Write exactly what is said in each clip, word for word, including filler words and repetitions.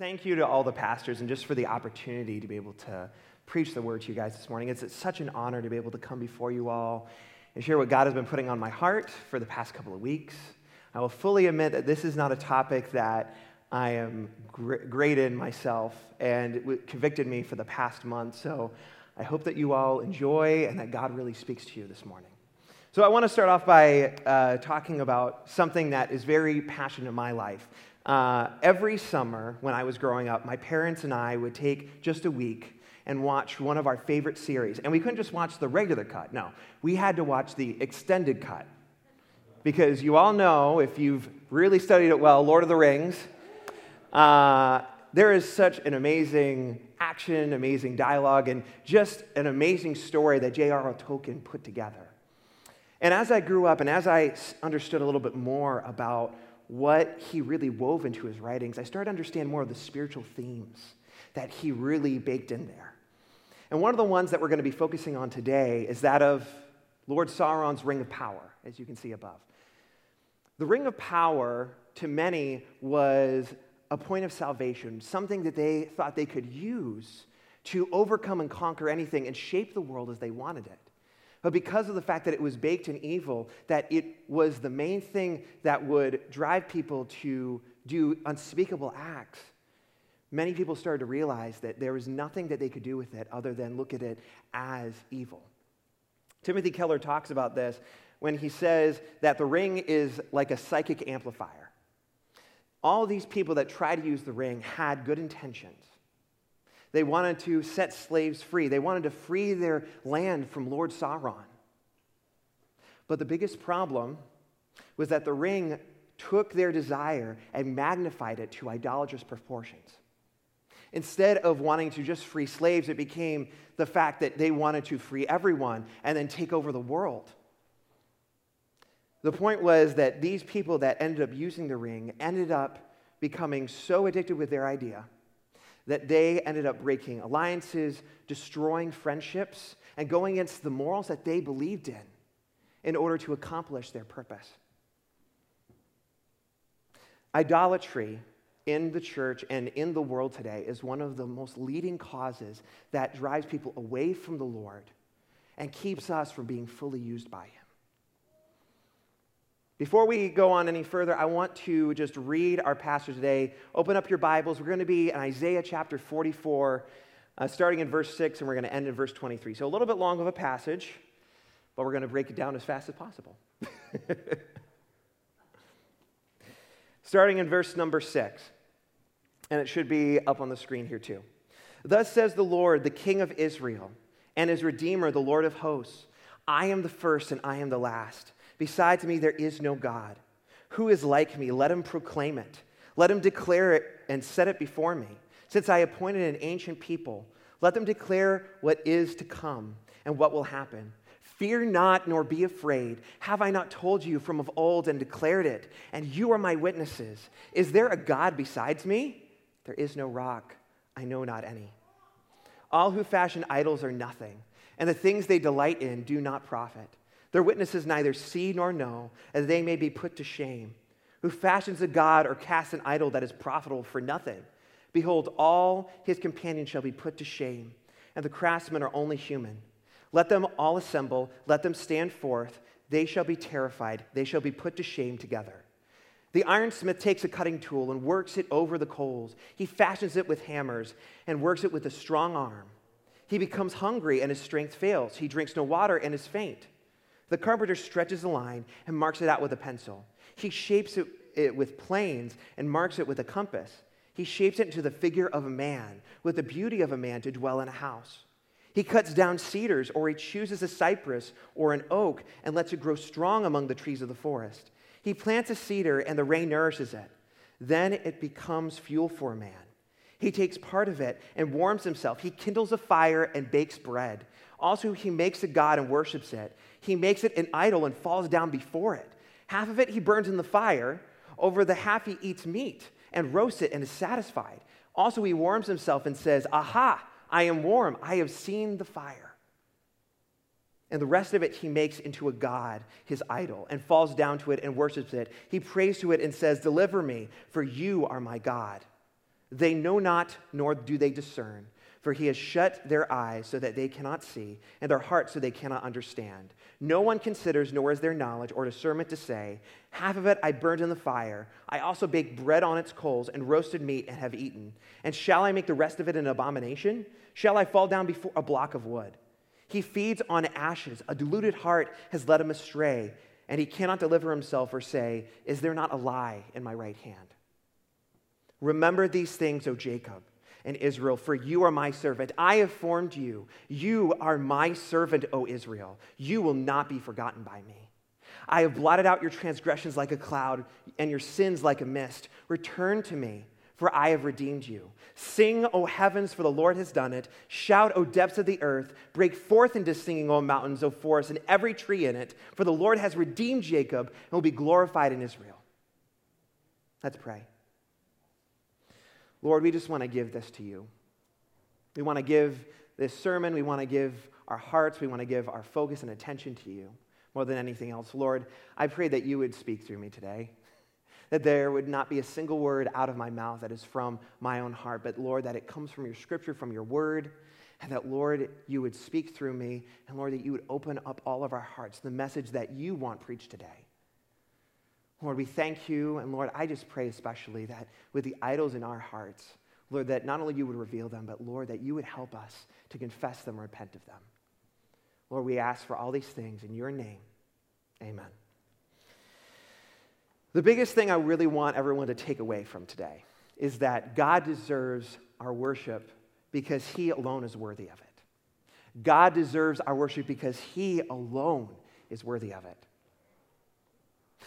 Thank you to all the pastors and just for the opportunity to be able to preach the word to you guys this morning. It's, it's such an honor to be able to come before you all and share what God has been putting on my heart for the past couple of weeks. I will fully admit that this is not a topic that I am gr- great in myself, and it convicted me for the past month. So I hope that you all enjoy and that God really speaks to you this morning. So I want to start off by uh, talking about something that is very passionate in my life. Uh, every summer when I was growing up, my parents and I would take just a week and watch one of our favorite series. And we couldn't just watch the regular cut, no. We had to watch the extended cut. Because you all know, if you've really studied it well, Lord of the Rings, uh, there is such an amazing action, amazing dialogue, and just an amazing story that J R R Tolkien put together. And as I grew up and as I understood a little bit more about what he really wove into his writings, I started to understand more of the spiritual themes that he really baked in there. And one of the ones that we're going to be focusing on today is that of Lord Sauron's Ring of Power, as you can see above. The Ring of Power, to many, was a point of salvation, something that they thought they could use to overcome and conquer anything and shape the world as they wanted it. But because of the fact that it was baked in evil, that it was the main thing that would drive people to do unspeakable acts, many people started to realize that there was nothing that they could do with it other than look at it as evil. Timothy Keller talks about this when he says that the ring is like a psychic amplifier. All these people that tried to use the ring had good intentions. They wanted to set slaves free. They wanted to free their land from Lord Sauron. But the biggest problem was that the ring took their desire and magnified it to idolatrous proportions. Instead of wanting to just free slaves, it became the fact that they wanted to free everyone and then take over the world. The point was that these people that ended up using the ring ended up becoming so addicted with their idea that they ended up breaking alliances, destroying friendships, and going against the morals that they believed in in order to accomplish their purpose. Idolatry in the church and in the world today is one of the most leading causes that drives people away from the Lord and keeps us from being fully used by Him. Before we go on any further, I want to just read our passage today. Open up your Bibles. We're going to be in Isaiah chapter forty-four, uh, starting in verse six, and we're going to end in verse twenty-three. So a little bit long of a passage, but we're going to break it down as fast as possible. Starting in verse number six, and it should be up on the screen here too. Thus says the Lord, the King of Israel, and his Redeemer, the Lord of hosts, I am the first and I am the last. Besides me, there is no God. Who is like me? Let him proclaim it. Let him declare it and set it before me. Since I appointed an ancient people, let them declare what is to come and what will happen. Fear not, nor be afraid. Have I not told you from of old and declared it? And you are my witnesses. Is there a God besides me? There is no rock. I know not any. All who fashion idols are nothing, and the things they delight in do not profit. Their witnesses neither see nor know, as they may be put to shame. Who fashions a god or casts an idol that is profitable for nothing? Behold, all his companions shall be put to shame, and the craftsmen are only human. Let them all assemble, let them stand forth. They shall be terrified, they shall be put to shame together. The ironsmith takes a cutting tool and works it over the coals. He fashions it with hammers and works it with a strong arm. He becomes hungry and his strength fails. He drinks no water and is faint. The carpenter stretches the line and marks it out with a pencil. He shapes it, it with planes and marks it with a compass. He shapes it into the figure of a man, with the beauty of a man to dwell in a house. He cuts down cedars, or he chooses a cypress or an oak and lets it grow strong among the trees of the forest. He plants a cedar and the rain nourishes it. Then it becomes fuel for a man. He takes part of it and warms himself. He kindles a fire and bakes bread. Also, he makes a god and worships it. He makes it an idol and falls down before it. Half of it he burns in the fire. Over the half he eats meat and roasts it and is satisfied. Also, he warms himself and says, Aha, I am warm. I have seen the fire. And the rest of it he makes into a god, his idol, and falls down to it and worships it. He prays to it and says, Deliver me, for you are my God. They know not, nor do they discern. For he has shut their eyes so that they cannot see, and their hearts so they cannot understand. No one considers, nor is there knowledge or discernment to say, half of it I burned in the fire. I also baked bread on its coals and roasted meat and have eaten. And shall I make the rest of it an abomination? Shall I fall down before a block of wood? He feeds on ashes. A deluded heart has led him astray, and he cannot deliver himself or say, is there not a lie in my right hand? Remember these things, O Jacob, and Israel, for you are my servant. I have formed you. You are my servant, O Israel. You will not be forgotten by me. I have blotted out your transgressions like a cloud and your sins like a mist. Return to me, for I have redeemed you. Sing, O heavens, for the Lord has done it. Shout, O depths of the earth. Break forth into singing, O mountains, O forests, and every tree in it. For the Lord has redeemed Jacob and will be glorified in Israel. Let's pray. Lord, we just want to give this to you. We want to give this sermon. We want to give our hearts. We want to give our focus and attention to you more than anything else. Lord, I pray that you would speak through me today, that there would not be a single word out of my mouth that is from my own heart, but Lord, that it comes from your scripture, from your word, and that, Lord, you would speak through me, and Lord, that you would open up all of our hearts, the message that you want preached today. Lord, we thank you, and Lord, I just pray especially that with the idols in our hearts, Lord, that not only you would reveal them, but Lord, that you would help us to confess them, repent of them. Lord, we ask for all these things in your name. Amen. The biggest thing I really want everyone to take away from today is that God deserves our worship because he alone is worthy of it. God deserves our worship because he alone is worthy of it.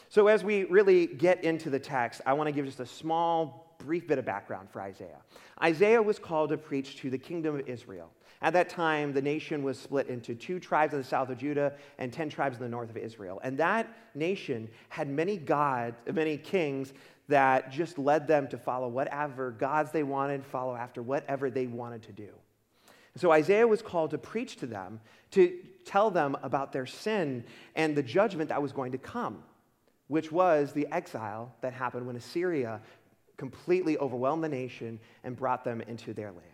So as we really get into the text, I want to give just a small, brief bit of background for Isaiah. Isaiah was called to preach to the kingdom of Israel. At that time, the nation was split into two tribes in the south of Judah and ten tribes in the north of Israel. And that nation had many gods, many kings that just led them to follow whatever gods they wanted, follow after whatever they wanted to do. So Isaiah was called to preach to them, to tell them about their sin and the judgment that was going to come, which was the exile that happened when Assyria completely overwhelmed the nation and brought them into their land.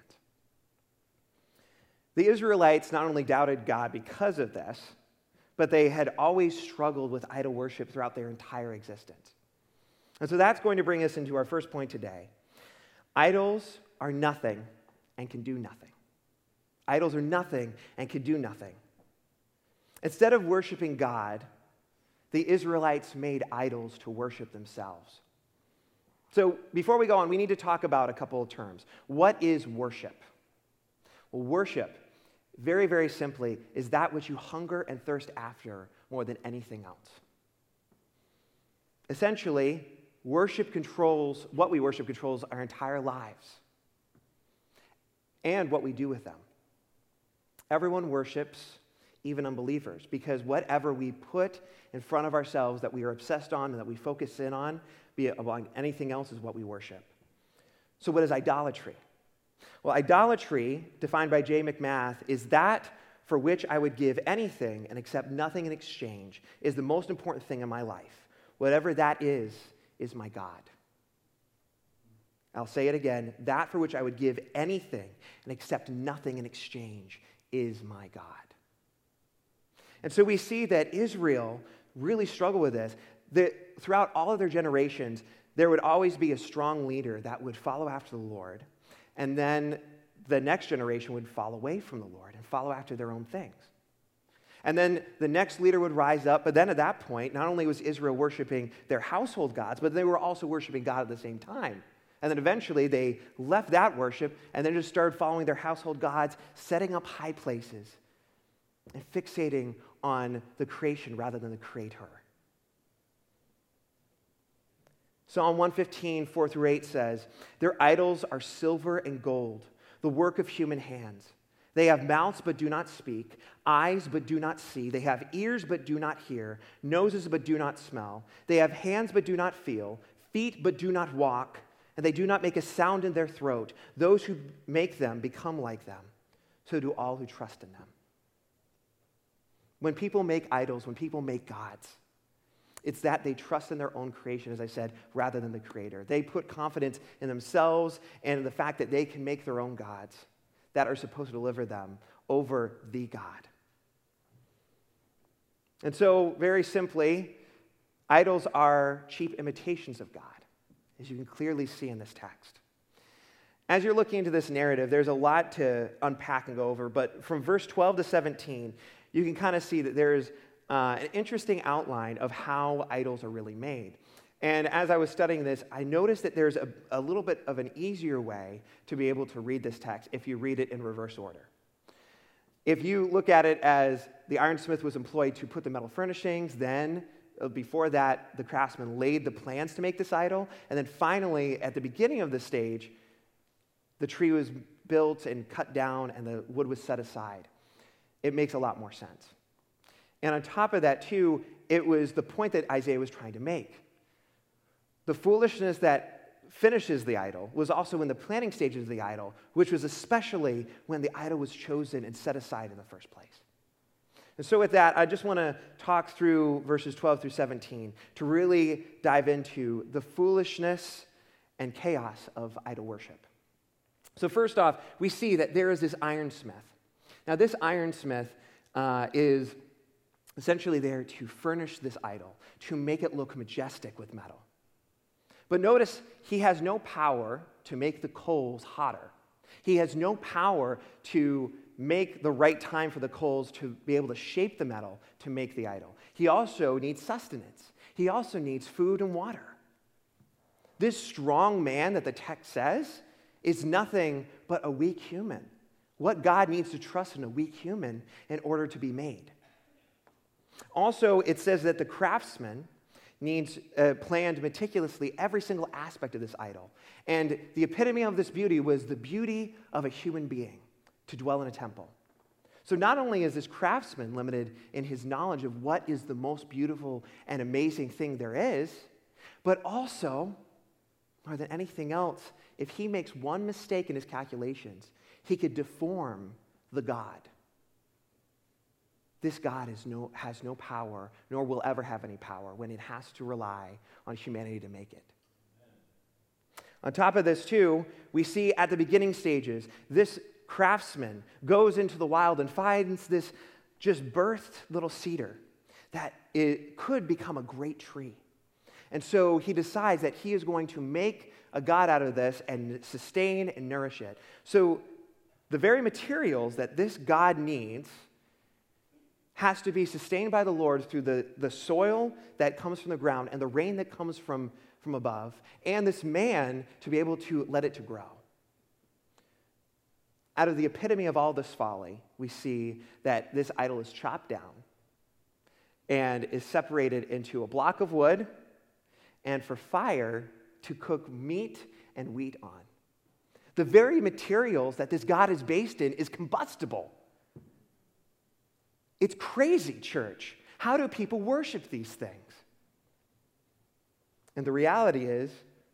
The Israelites not only doubted God because of this, but they had always struggled with idol worship throughout their entire existence. And so that's going to bring us into our first point today. Idols are nothing and can do nothing. Idols are nothing and can do nothing. Instead of worshiping God, the Israelites made idols to worship themselves. So before we go on, we need to talk about a couple of terms. What is worship? Well, worship, very, very simply, is that which you hunger and thirst after more than anything else. Essentially, worship controls, what we worship controls our entire lives and what we do with them. Everyone worships, even unbelievers, because whatever we put in front of ourselves that we are obsessed on and that we focus in on, be it among anything else, is what we worship. So what is idolatry? Well, idolatry, defined by Jay McMath, is that for which I would give anything and accept nothing in exchange is the most important thing in my life. Whatever that is, is my God. I'll say it again. That for which I would give anything and accept nothing in exchange is my God. And so we see that Israel really struggled with this. That throughout all of their generations, there would always be a strong leader that would follow after the Lord, and then the next generation would fall away from the Lord and follow after their own things. And then the next leader would rise up, but then at that point, not only was Israel worshiping their household gods, but they were also worshiping God at the same time. And then eventually they left that worship and then just started following their household gods, setting up high places and fixating on the creation rather than the creator. Psalm one fifteen, four through eight says, their idols are silver and gold, the work of human hands. They have mouths but do not speak, eyes but do not see. They have ears but do not hear, noses but do not smell. They have hands but do not feel, feet but do not walk, and they do not make a sound in their throat. Those who make them become like them. So do all who trust in them. When people make idols, when people make gods, It's that they trust in their own creation, as I said, rather than the Creator. They put confidence in themselves and in the fact that they can make their own gods that are supposed to deliver them over the God. And so, very simply, idols are cheap imitations of God, as you can clearly see in this text. As you're looking into this narrative, there's a lot to unpack and go over, but from verse twelve to seventeen, you can kind of see that there's uh, an interesting outline of how idols are really made. And as I was studying this, I noticed that there's a, a little bit of an easier way to be able to read this text if you read it in reverse order. If you look at it as the ironsmith was employed to put the metal furnishings, then before that, the craftsman laid the plans to make this idol, and then finally, at the beginning of the stage, the tree was built and cut down, and the wood was set aside. It makes a lot more sense. And on top of that, too, it was the point that Isaiah was trying to make. The foolishness that finishes the idol was also in the planning stages of the idol, which was especially when the idol was chosen and set aside in the first place. And so with that, I just want to talk through verses twelve through seventeen to really dive into the foolishness and chaos of idol worship. So first off, we see that there is this ironsmith. Now, this ironsmith uh, is essentially there to furnish this idol, to make it look majestic with metal. But notice, he has no power to make the coals hotter. He has no power to make the right time for the coals to be able to shape the metal to make the idol. He also needs sustenance. He also needs food and water. This strong man that the text says is nothing but a weak human. What God needs to trust in a weak human in order to be made. Also, it says that the craftsman needs uh, planned meticulously every single aspect of this idol. And the epitome of this beauty was the beauty of a human being to dwell in a temple. So not only is this craftsman limited in his knowledge of what is the most beautiful and amazing thing there is, but also, more than anything else, if he makes one mistake in his calculations, he could deform the God. This God is no, has no power, nor will ever have any power, when it has to rely on humanity to make it. On top of this, too, we see at the beginning stages, this craftsman goes into the wild and finds this just birthed little cedar that it could become a great tree. And so he decides that he is going to make a god out of this and sustain and nourish it. So the very materials that this god needs has to be sustained by the Lord through the, the soil that comes from the ground and the rain that comes from, from above, and this man to be able to let it to grow. Out of the epitome of all this folly, we see that this idol is chopped down and is separated into a block of wood and for fire to cook meat and wheat on. The very materials that this God is based in is combustible. It's crazy, church. How do people worship these things? And the reality is,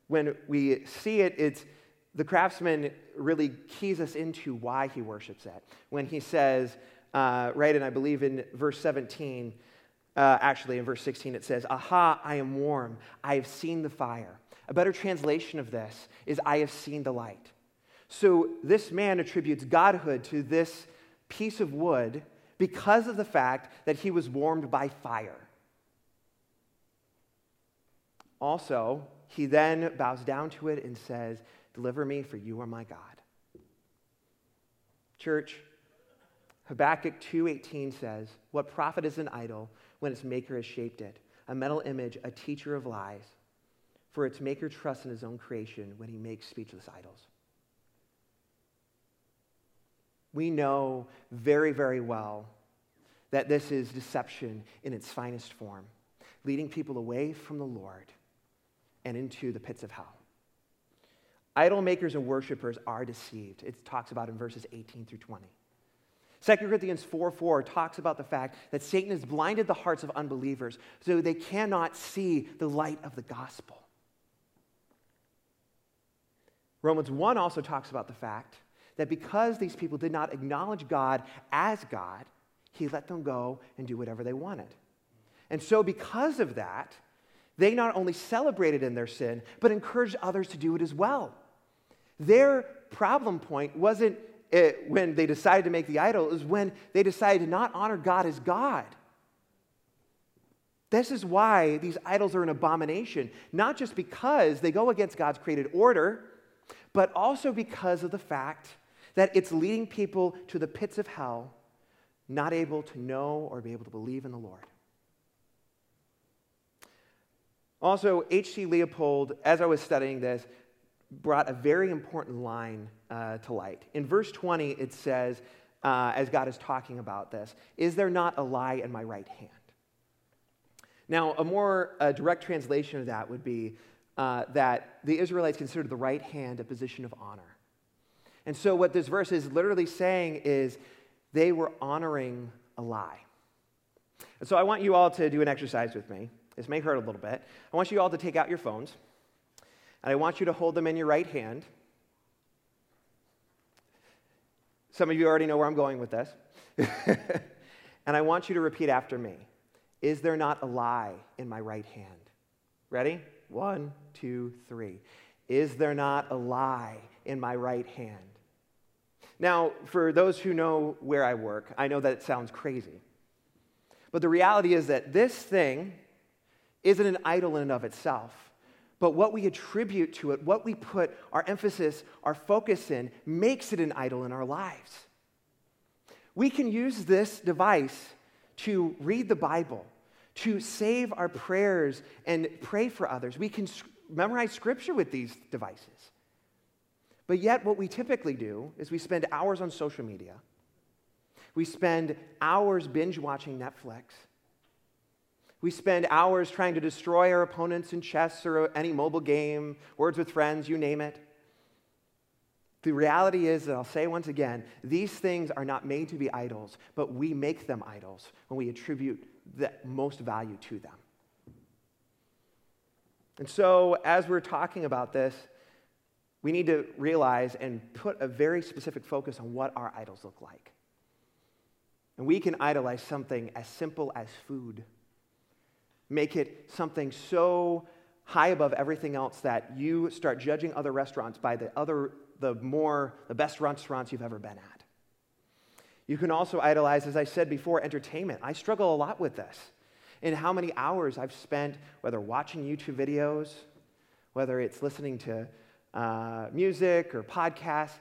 when we see it, it's the craftsman really keys us into why he worships it. When he says, uh, right, and I believe in verse seventeen, uh, actually in verse sixteen, it says, "Aha, I am warm. I have seen the fire." A better translation of this is, "I have seen the light." So this man attributes godhood to this piece of wood because of the fact that he was warmed by fire. Also, he then bows down to it and says, "Deliver me, for you are my God." Church, Habakkuk two eighteen says, "What profit is an idol when its maker has shaped it? A metal image, a teacher of lies, for its maker trusts in his own creation when he makes speechless idols." We know very, very well that this is deception in its finest form, leading people away from the Lord and into the pits of hell. Idol makers and worshipers are deceived. It talks about in verses eighteen through twenty. Second Corinthians four four talks about the fact that Satan has blinded the hearts of unbelievers so they cannot see the light of the gospel. Romans one also talks about the fact that because these people did not acknowledge God as God, he let them go and do whatever they wanted. And so because of that, They not only celebrated in their sin, but encouraged others to do it as well. Their problem point wasn't it when they decided to make the idol, it was when they decided to not honor God as God. This is why these idols are an abomination, not just because they go against God's created order, but also because of the fact that it's leading people to the pits of hell, not able to know or be able to believe in the Lord. Also, H C Leopold, as I was studying this, brought a very important line uh, to light. In verse twenty, it says, uh, as God is talking about this, "Is there not a lie in my right hand?" Now, a more uh, direct translation of that would be uh, that the Israelites considered the right hand a position of honor. And so what this verse is literally saying is they were honoring a lie. And so I want you all to do an exercise with me. This may hurt a little bit. I want you all to take out your phones, and I want you to hold them in your right hand. Some of you already know where I'm going with this. And I want you to repeat after me. Is there not a lie in my right hand? Ready? One, two, three. Is there not a lie in my right hand? Now, for those who know where I work, I know that it sounds crazy. But the reality is that this thing isn't an idol in and of itself. But what we attribute to it, what we put our emphasis, our focus in, makes it an idol in our lives. We can use this device to read the Bible, to save our prayers and pray for others. We can sc- memorize Scripture with these devices. But yet what we typically do is we spend hours on social media. We spend hours binge-watching Netflix. We spend hours trying to destroy our opponents in chess or any mobile game, Words with Friends, you name it. The reality is, and I'll say once again, these things are not made to be idols, but we make them idols when we attribute the most value to them. And so, as we're talking about this, we need to realize and put a very specific focus on what our idols look like. And we can idolize something as simple as food, make it something so high above everything else that you start judging other restaurants by the other the more, the best restaurants you've ever been at. You can also idolize, as I said before, entertainment. I struggle a lot with this in how many hours I've spent, whether watching YouTube videos, whether it's listening to uh, music or podcasts.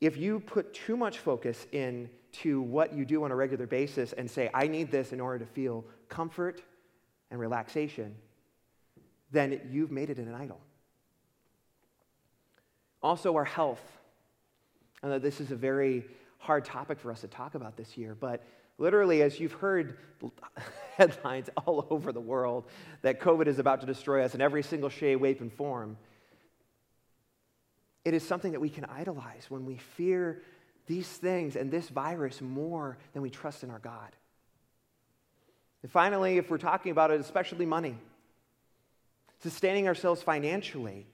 If you put too much focus into what you do on a regular basis and say, I need this in order to feel comfort and relaxation, then you've made it an idol. Also, our health. I know this is a very hard topic for us to talk about this year, but literally, as you've heard headlines all over the world that COVID is about to destroy us in every single shape, shape, and form, it is something that we can idolize when we fear these things and this virus more than we trust in our God. And finally, if we're talking about it, especially money, sustaining ourselves financially,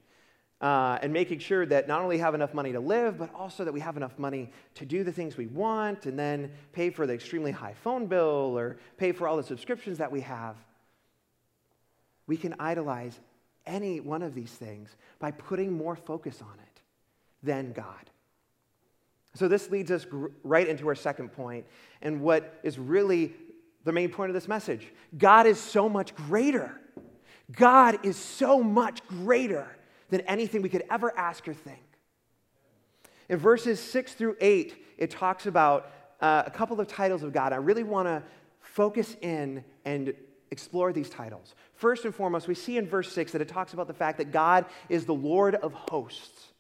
Uh, and making sure that not only have enough money to live, but also that we have enough money to do the things we want and then pay for the extremely high phone bill or pay for all the subscriptions that we have. We can idolize any one of these things by putting more focus on it than God. So this leads us gr- right into our second point and what is really the main point of this message. God is so much greater. God is so much greater than anything we could ever ask or think. In verses six through eight, it talks about uh, a couple of titles of God. I really want to focus in and explore these titles. First and foremost, we see in verse six that it talks about the fact that God is the Lord of hosts.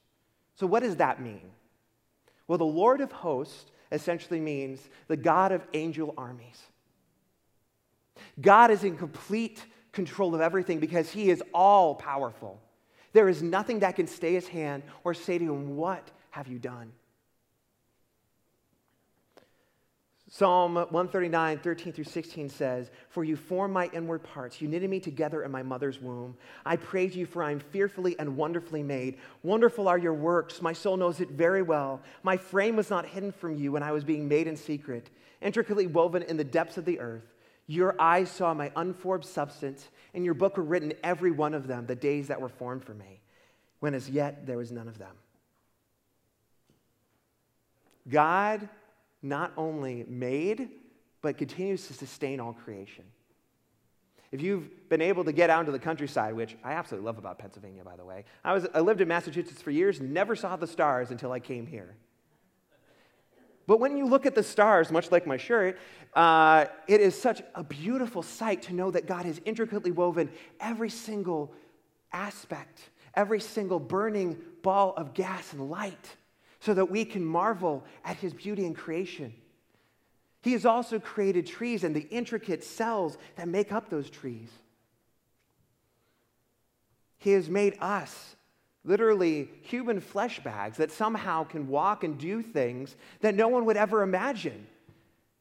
So what does that mean? Well, the Lord of hosts essentially means the God of angel armies. God is in complete control of everything because he is all-powerful. There is nothing that can stay his hand or say to him, what have you done? Psalm one thirty-nine, thirteen through sixteen says, for you formed my inward parts. You knitted me together in my mother's womb. I praise you, for I am fearfully and wonderfully made. Wonderful are your works. My soul knows it very well. My frame was not hidden from you when I was being made in secret, intricately woven in the depths of the earth. Your eyes saw my unformed substance, and your book were written, every one of them, the days that were formed for me, when as yet there was none of them. God not only made, but continues to sustain all creation. If you've been able to get out into the countryside, which I absolutely love about Pennsylvania, by the way. I was I lived in Massachusetts for years, never saw the stars until I came here. But when you look at the stars, much like my shirt, uh, it is such a beautiful sight to know that God has intricately woven every single aspect, every single burning ball of gas and light, so that we can marvel at his beauty in creation. He has also created trees and the intricate cells that make up those trees. He has made us, literally human flesh bags that somehow can walk and do things that no one would ever imagine.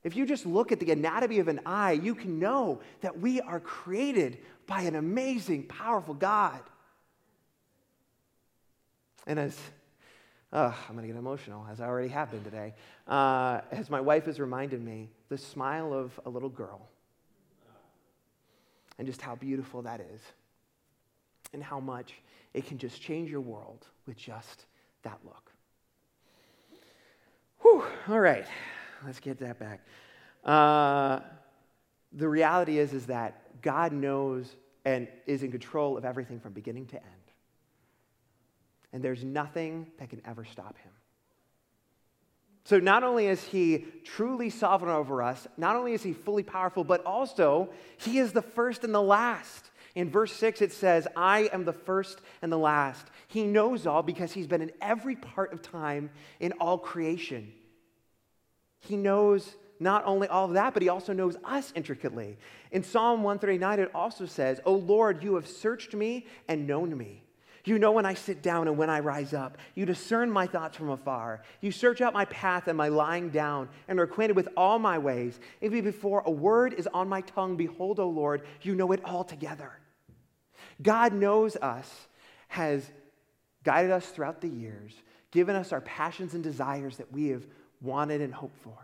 If you just look at the anatomy of an eye, you can know that we are created by an amazing, powerful God. And as Uh, I'm going to get emotional, as I already have been today. Uh, as my wife has reminded me, the smile of a little girl. And just how beautiful that is. And how much it can just change your world with just that look. Whew, all right. Let's get that back. Uh, the reality is, is that God knows and is in control of everything from beginning to end. And there's nothing that can ever stop him. So not only is he truly sovereign over us, not only is he fully powerful, but also he is the first and the last. In verse six it says, I am the first and the last. He knows all because he's been in every part of time in all creation. He knows not only all of that, but he also knows us intricately. In Psalm one thirty-nine it also says, O Lord, you have searched me and known me. You know when I sit down and when I rise up. You discern my thoughts from afar. You search out my path and my lying down and are acquainted with all my ways. Even before a word is on my tongue, behold, O Lord, you know it all together. God knows us, has guided us throughout the years, given us our passions and desires that we have wanted and hoped for.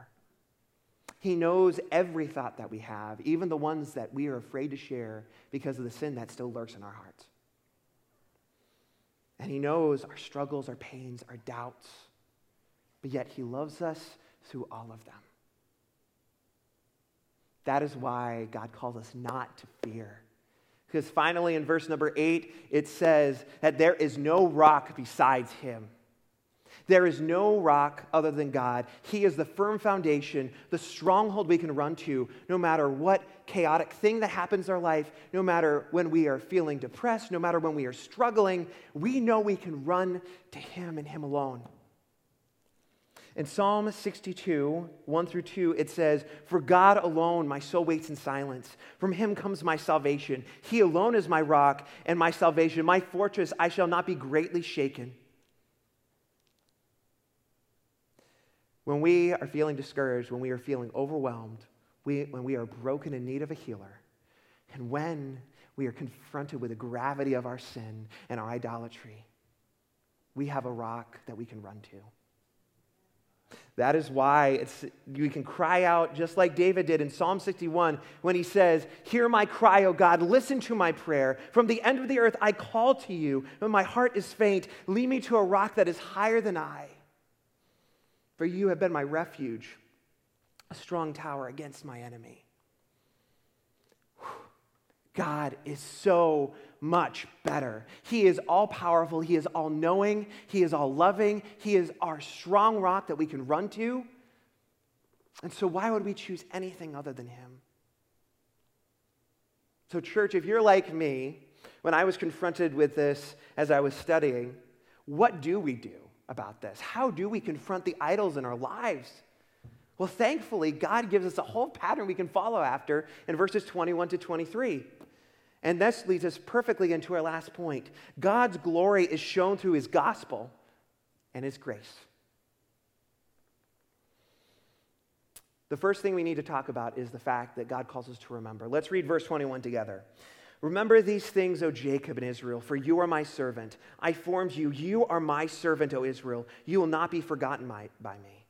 He knows every thought that we have, even the ones that we are afraid to share because of the sin that still lurks in our hearts. And he knows our struggles, our pains, our doubts, but yet he loves us through all of them. That is why God calls us not to fear. Because finally in verse number eight, it says that there is no rock besides him. There is no rock other than God. He is the firm foundation, the stronghold we can run to no matter what chaotic thing that happens in our life, no matter when we are feeling depressed, no matter when we are struggling, we know we can run to him and him alone. In Psalm sixty-two, one through two, it says, For God alone my soul waits in silence. From him comes my salvation. He alone is my rock and my salvation. My fortress, I shall not be greatly shaken. When we are feeling discouraged, when we are feeling overwhelmed, we, when we are broken in need of a healer, and when we are confronted with the gravity of our sin and our idolatry, we have a rock that we can run to. That is why it's, we can cry out just like David did in Psalm sixty-one when he says, Hear my cry, O God, listen to my prayer. From the end of the earth I call to you. When my heart is faint, lead me to a rock that is higher than I. For you have been my refuge, a strong tower against my enemy. God is so much better. He is all-powerful. He is all-knowing. He is all-loving. He is our strong rock that we can run to. And so why would we choose anything other than him? So church, if you're like me, when I was confronted with this as I was studying, what do we do about this? How do we confront the idols in our lives? Well, thankfully, God gives us a whole pattern we can follow after in verses twenty-one to twenty-three. And this leads us perfectly into our last point. God's glory is shown through his gospel and his grace. The first thing we need to talk about is the fact that God calls us to remember. Let's read verse twenty-one together. Remember these things, O Jacob and Israel, for you are my servant. I formed you. You are my servant, O Israel. You will not be forgotten by, by me.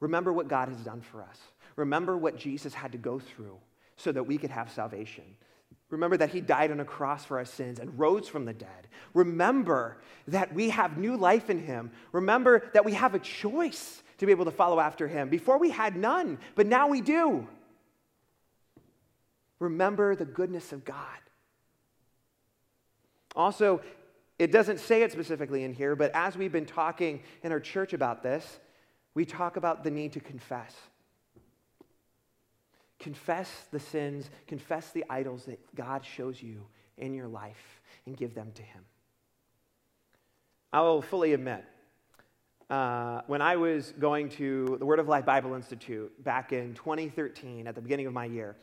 Remember what God has done for us. Remember what Jesus had to go through so that we could have salvation. Remember that he died on a cross for our sins and rose from the dead. Remember that we have new life in him. Remember that we have a choice to be able to follow after him. Before we had none, but now we do. Remember the goodness of God. Also, it doesn't say it specifically in here, but as we've been talking in our church about this, we talk about the need to confess. Confess the sins, confess the idols that God shows you in your life and give them to him. I will fully admit, uh, when I was going to the Word of Life Bible Institute back in twenty thirteen, at the beginning of my year,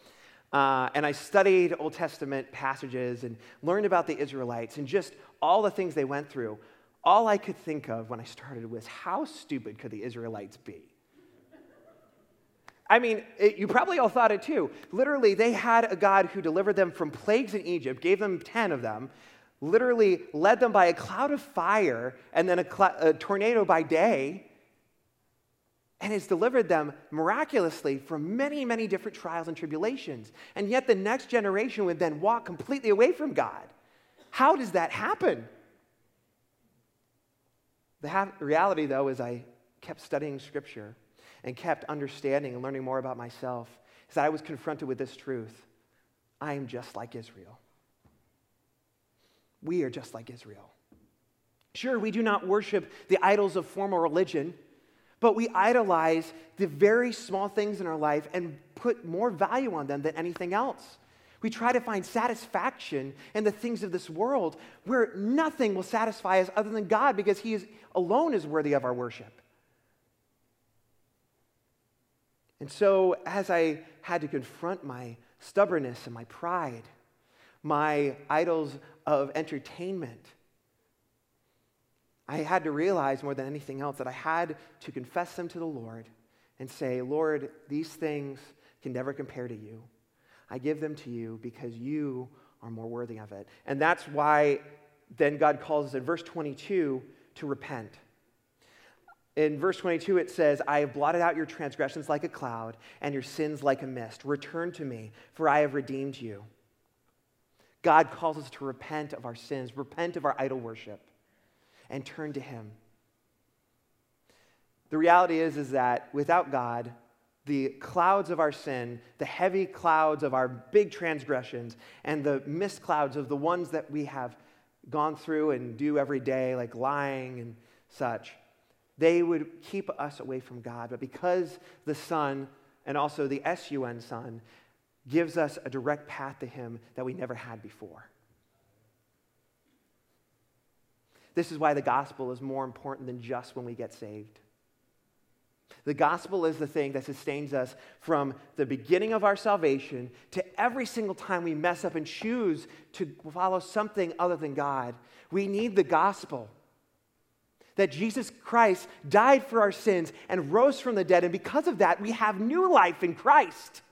uh, and I studied Old Testament passages and learned about the Israelites and just all the things they went through, all I could think of when I started was, how stupid could the Israelites be? I mean, it, you probably all thought it too. Literally, they had a God who delivered them from plagues in Egypt, gave them ten of them, literally led them by a cloud of fire and then a, cl- a tornado by day, and has delivered them miraculously from many, many different trials and tribulations. And yet the next generation would then walk completely away from God. How does that happen? The ha- reality, though, is I kept studying Scripture and kept understanding and learning more about myself, is that I was confronted with this truth. I am just like Israel. We are just like Israel. Sure, we do not worship the idols of formal religion, but we idolize the very small things in our life and put more value on them than anything else. We try to find satisfaction in the things of this world where nothing will satisfy us other than God, because he is, alone is worthy of our worship. And so as I had to confront my stubbornness and my pride, my idols of entertainment, I had to realize more than anything else that I had to confess them to the Lord and say, Lord, these things can never compare to you. I give them to you because you are more worthy of it. And that's why then God calls us in verse twenty-two to repent. In verse twenty-two, it says, I have blotted out your transgressions like a cloud and your sins like a mist. Return to me, for I have redeemed you. God calls us to repent of our sins, repent of our idol worship, and turn to him. The reality is, is that without God, the clouds of our sin, the heavy clouds of our big transgressions, and the mist clouds of the ones that we have gone through and do every day, like lying and such, they would keep us away from God. But because the Son, and also the S U N Son, gives us a direct path to him that we never had before. This is why the gospel is more important than just when we get saved. The gospel is the thing that sustains us from the beginning of our salvation to every single time we mess up and choose to follow something other than God. We need the gospel. That Jesus Christ died for our sins and rose from the dead, and because of that, we have new life in Christ.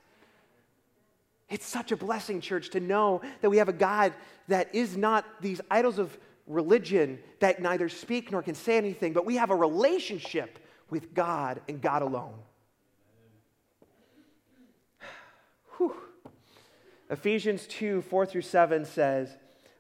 It's such a blessing, church, to know that we have a God that is not these idols of religion that neither speak nor can say anything, but we have a relationship with God and God alone. Whew. Ephesians two, four through seven says,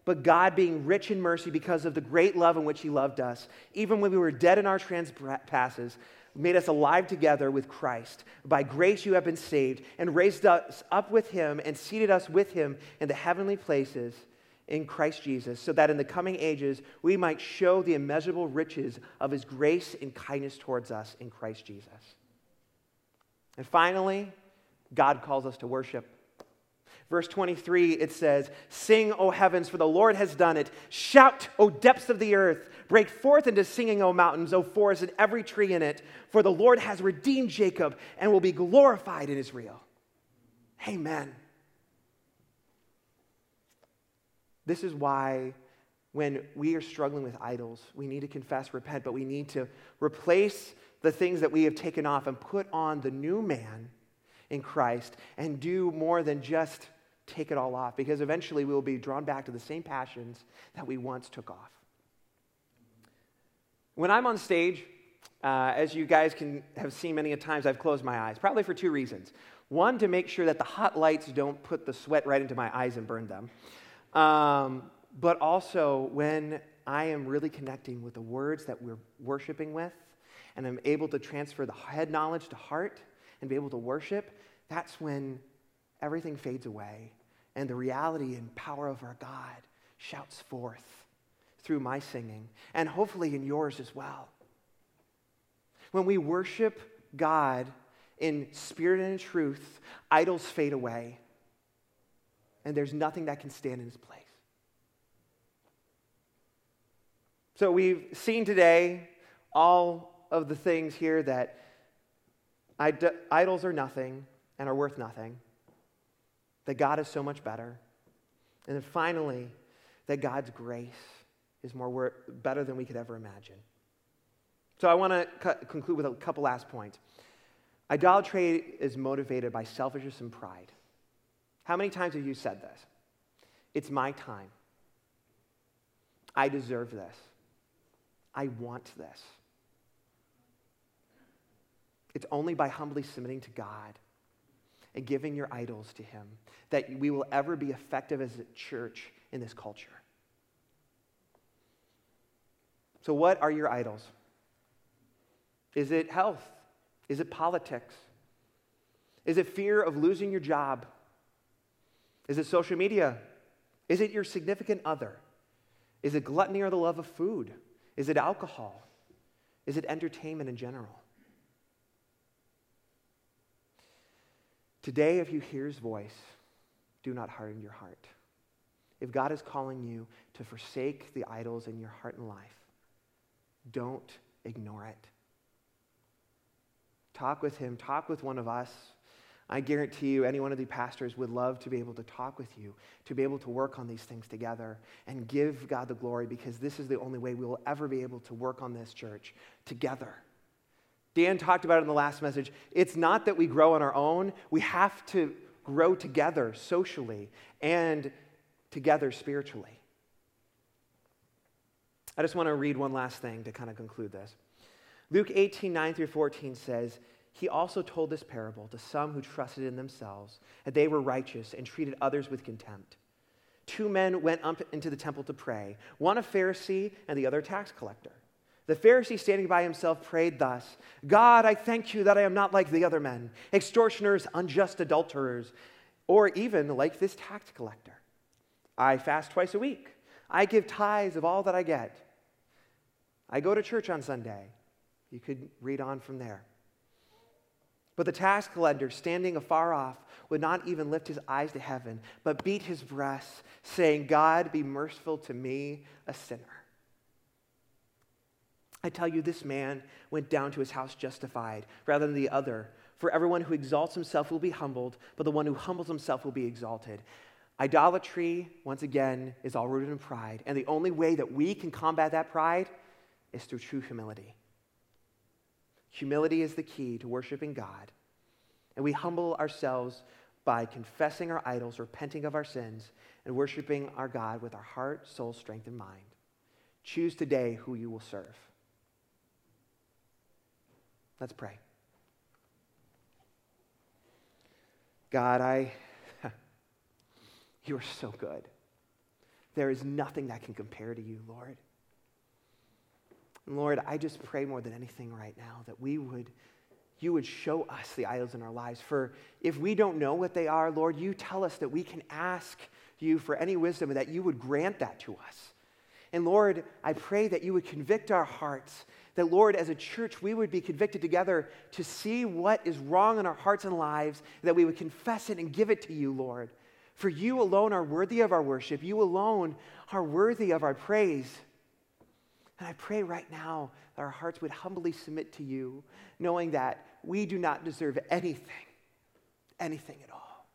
but God, being rich in mercy because of the great love in which he loved us, even when we were dead in our trespasses, made us alive together with Christ. By grace you have been saved, and raised us up with him and seated us with him in the heavenly places in Christ Jesus, so that in the coming ages we might show the immeasurable riches of his grace and kindness towards us in Christ Jesus. And finally, God calls us to worship. Verse twenty-three, it says, sing, O heavens, for the Lord has done it. Shout, O depths of the earth. Break forth into singing, O mountains, O forests, and every tree in it. For the Lord has redeemed Jacob and will be glorified in Israel. Amen. This is why when we are struggling with idols, we need to confess, repent, but we need to replace the things that we have taken off and put on the new man in Christ, and do more than just take it all off, because eventually we will be drawn back to the same passions that we once took off. When I'm on stage, uh, as you guys can have seen many a times, I've closed my eyes, probably for two reasons. One, to make sure that the hot lights don't put the sweat right into my eyes and burn them. Um, but also when I am really connecting with the words that we're worshiping with, and I'm able to transfer the head knowledge to heart and be able to worship, that's when everything fades away and the reality and power of our God shouts forth through my singing, and hopefully in yours as well. When we worship God in spirit and in truth, idols fade away, and there's nothing that can stand in its place. So we've seen today all of the things here that id- idols are nothing and are worth nothing, that God is so much better, and then finally, that God's grace is more wor- better than we could ever imagine. So I want to cu- conclude with a couple last points. Idolatry is motivated by selfishness and pride. How many times have you said this? It's my time. I deserve this. I want this. It's only by humbly submitting to God and giving your idols to Him that we will ever be effective as a church in this culture. So what are your idols? Is it health? Is it politics? Is it fear of losing your job? Is it social media? Is it your significant other? Is it gluttony or the love of food? Is it alcohol? Is it entertainment in general? Today, if you hear His voice, do not harden your heart. If God is calling you to forsake the idols in your heart and life, don't ignore it. Talk with Him. Talk with one of us. I guarantee you, any one of the pastors would love to be able to talk with you, to be able to work on these things together and give God the glory, because this is the only way we will ever be able to work on this church together. Dan talked about it in the last message. It's not that we grow on our own. We have to grow together socially and together spiritually. I just want to read one last thing to kind of conclude this. Luke eighteen, nine through fourteen says, He also told this parable to some who trusted in themselves that they were righteous and treated others with contempt. Two men went up into the temple to pray, one a Pharisee and the other a tax collector. The Pharisee, standing by himself, prayed thus, God, I thank you that I am not like the other men, extortioners, unjust adulterers, or even like this tax collector. I fast twice a week. I give tithes of all that I get. I go to church on Sunday. You could read on from there. But the tax collector, standing afar off, would not even lift his eyes to heaven, but beat his breast, saying, God, be merciful to me, a sinner. I tell you, this man went down to his house justified, rather than the other. For everyone who exalts himself will be humbled, but the one who humbles himself will be exalted. Idolatry, once again, is all rooted in pride, and the only way that we can combat that pride is through true humility. Humility is the key to worshiping God, and we humble ourselves by confessing our idols, repenting of our sins, and worshiping our God with our heart, soul, strength, and mind. Choose today who you will serve. Let's pray. God, I, you are so good. There is nothing that can compare to you, Lord. And Lord, I just pray more than anything right now that we would, you would show us the idols in our lives. For if we don't know what they are, Lord, you tell us that we can ask you for any wisdom and that you would grant that to us. And Lord, I pray that you would convict our hearts, that Lord, as a church, we would be convicted together to see what is wrong in our hearts and lives, that we would confess it and give it to you, Lord. For you alone are worthy of our worship. You alone are worthy of our praise. And I pray right now that our hearts would humbly submit to you, knowing that we do not deserve anything, anything at all.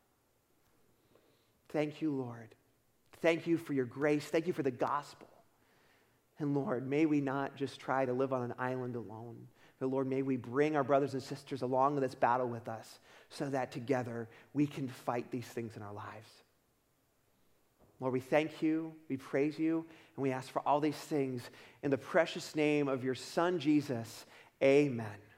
Thank you, Lord. Thank you for your grace. Thank you for the gospel. And Lord, may we not just try to live on an island alone, but Lord, may we bring our brothers and sisters along in this battle with us so that together we can fight these things in our lives. Lord, we thank you, we praise you, and we ask for all these things in the precious name of your Son, Jesus. Amen.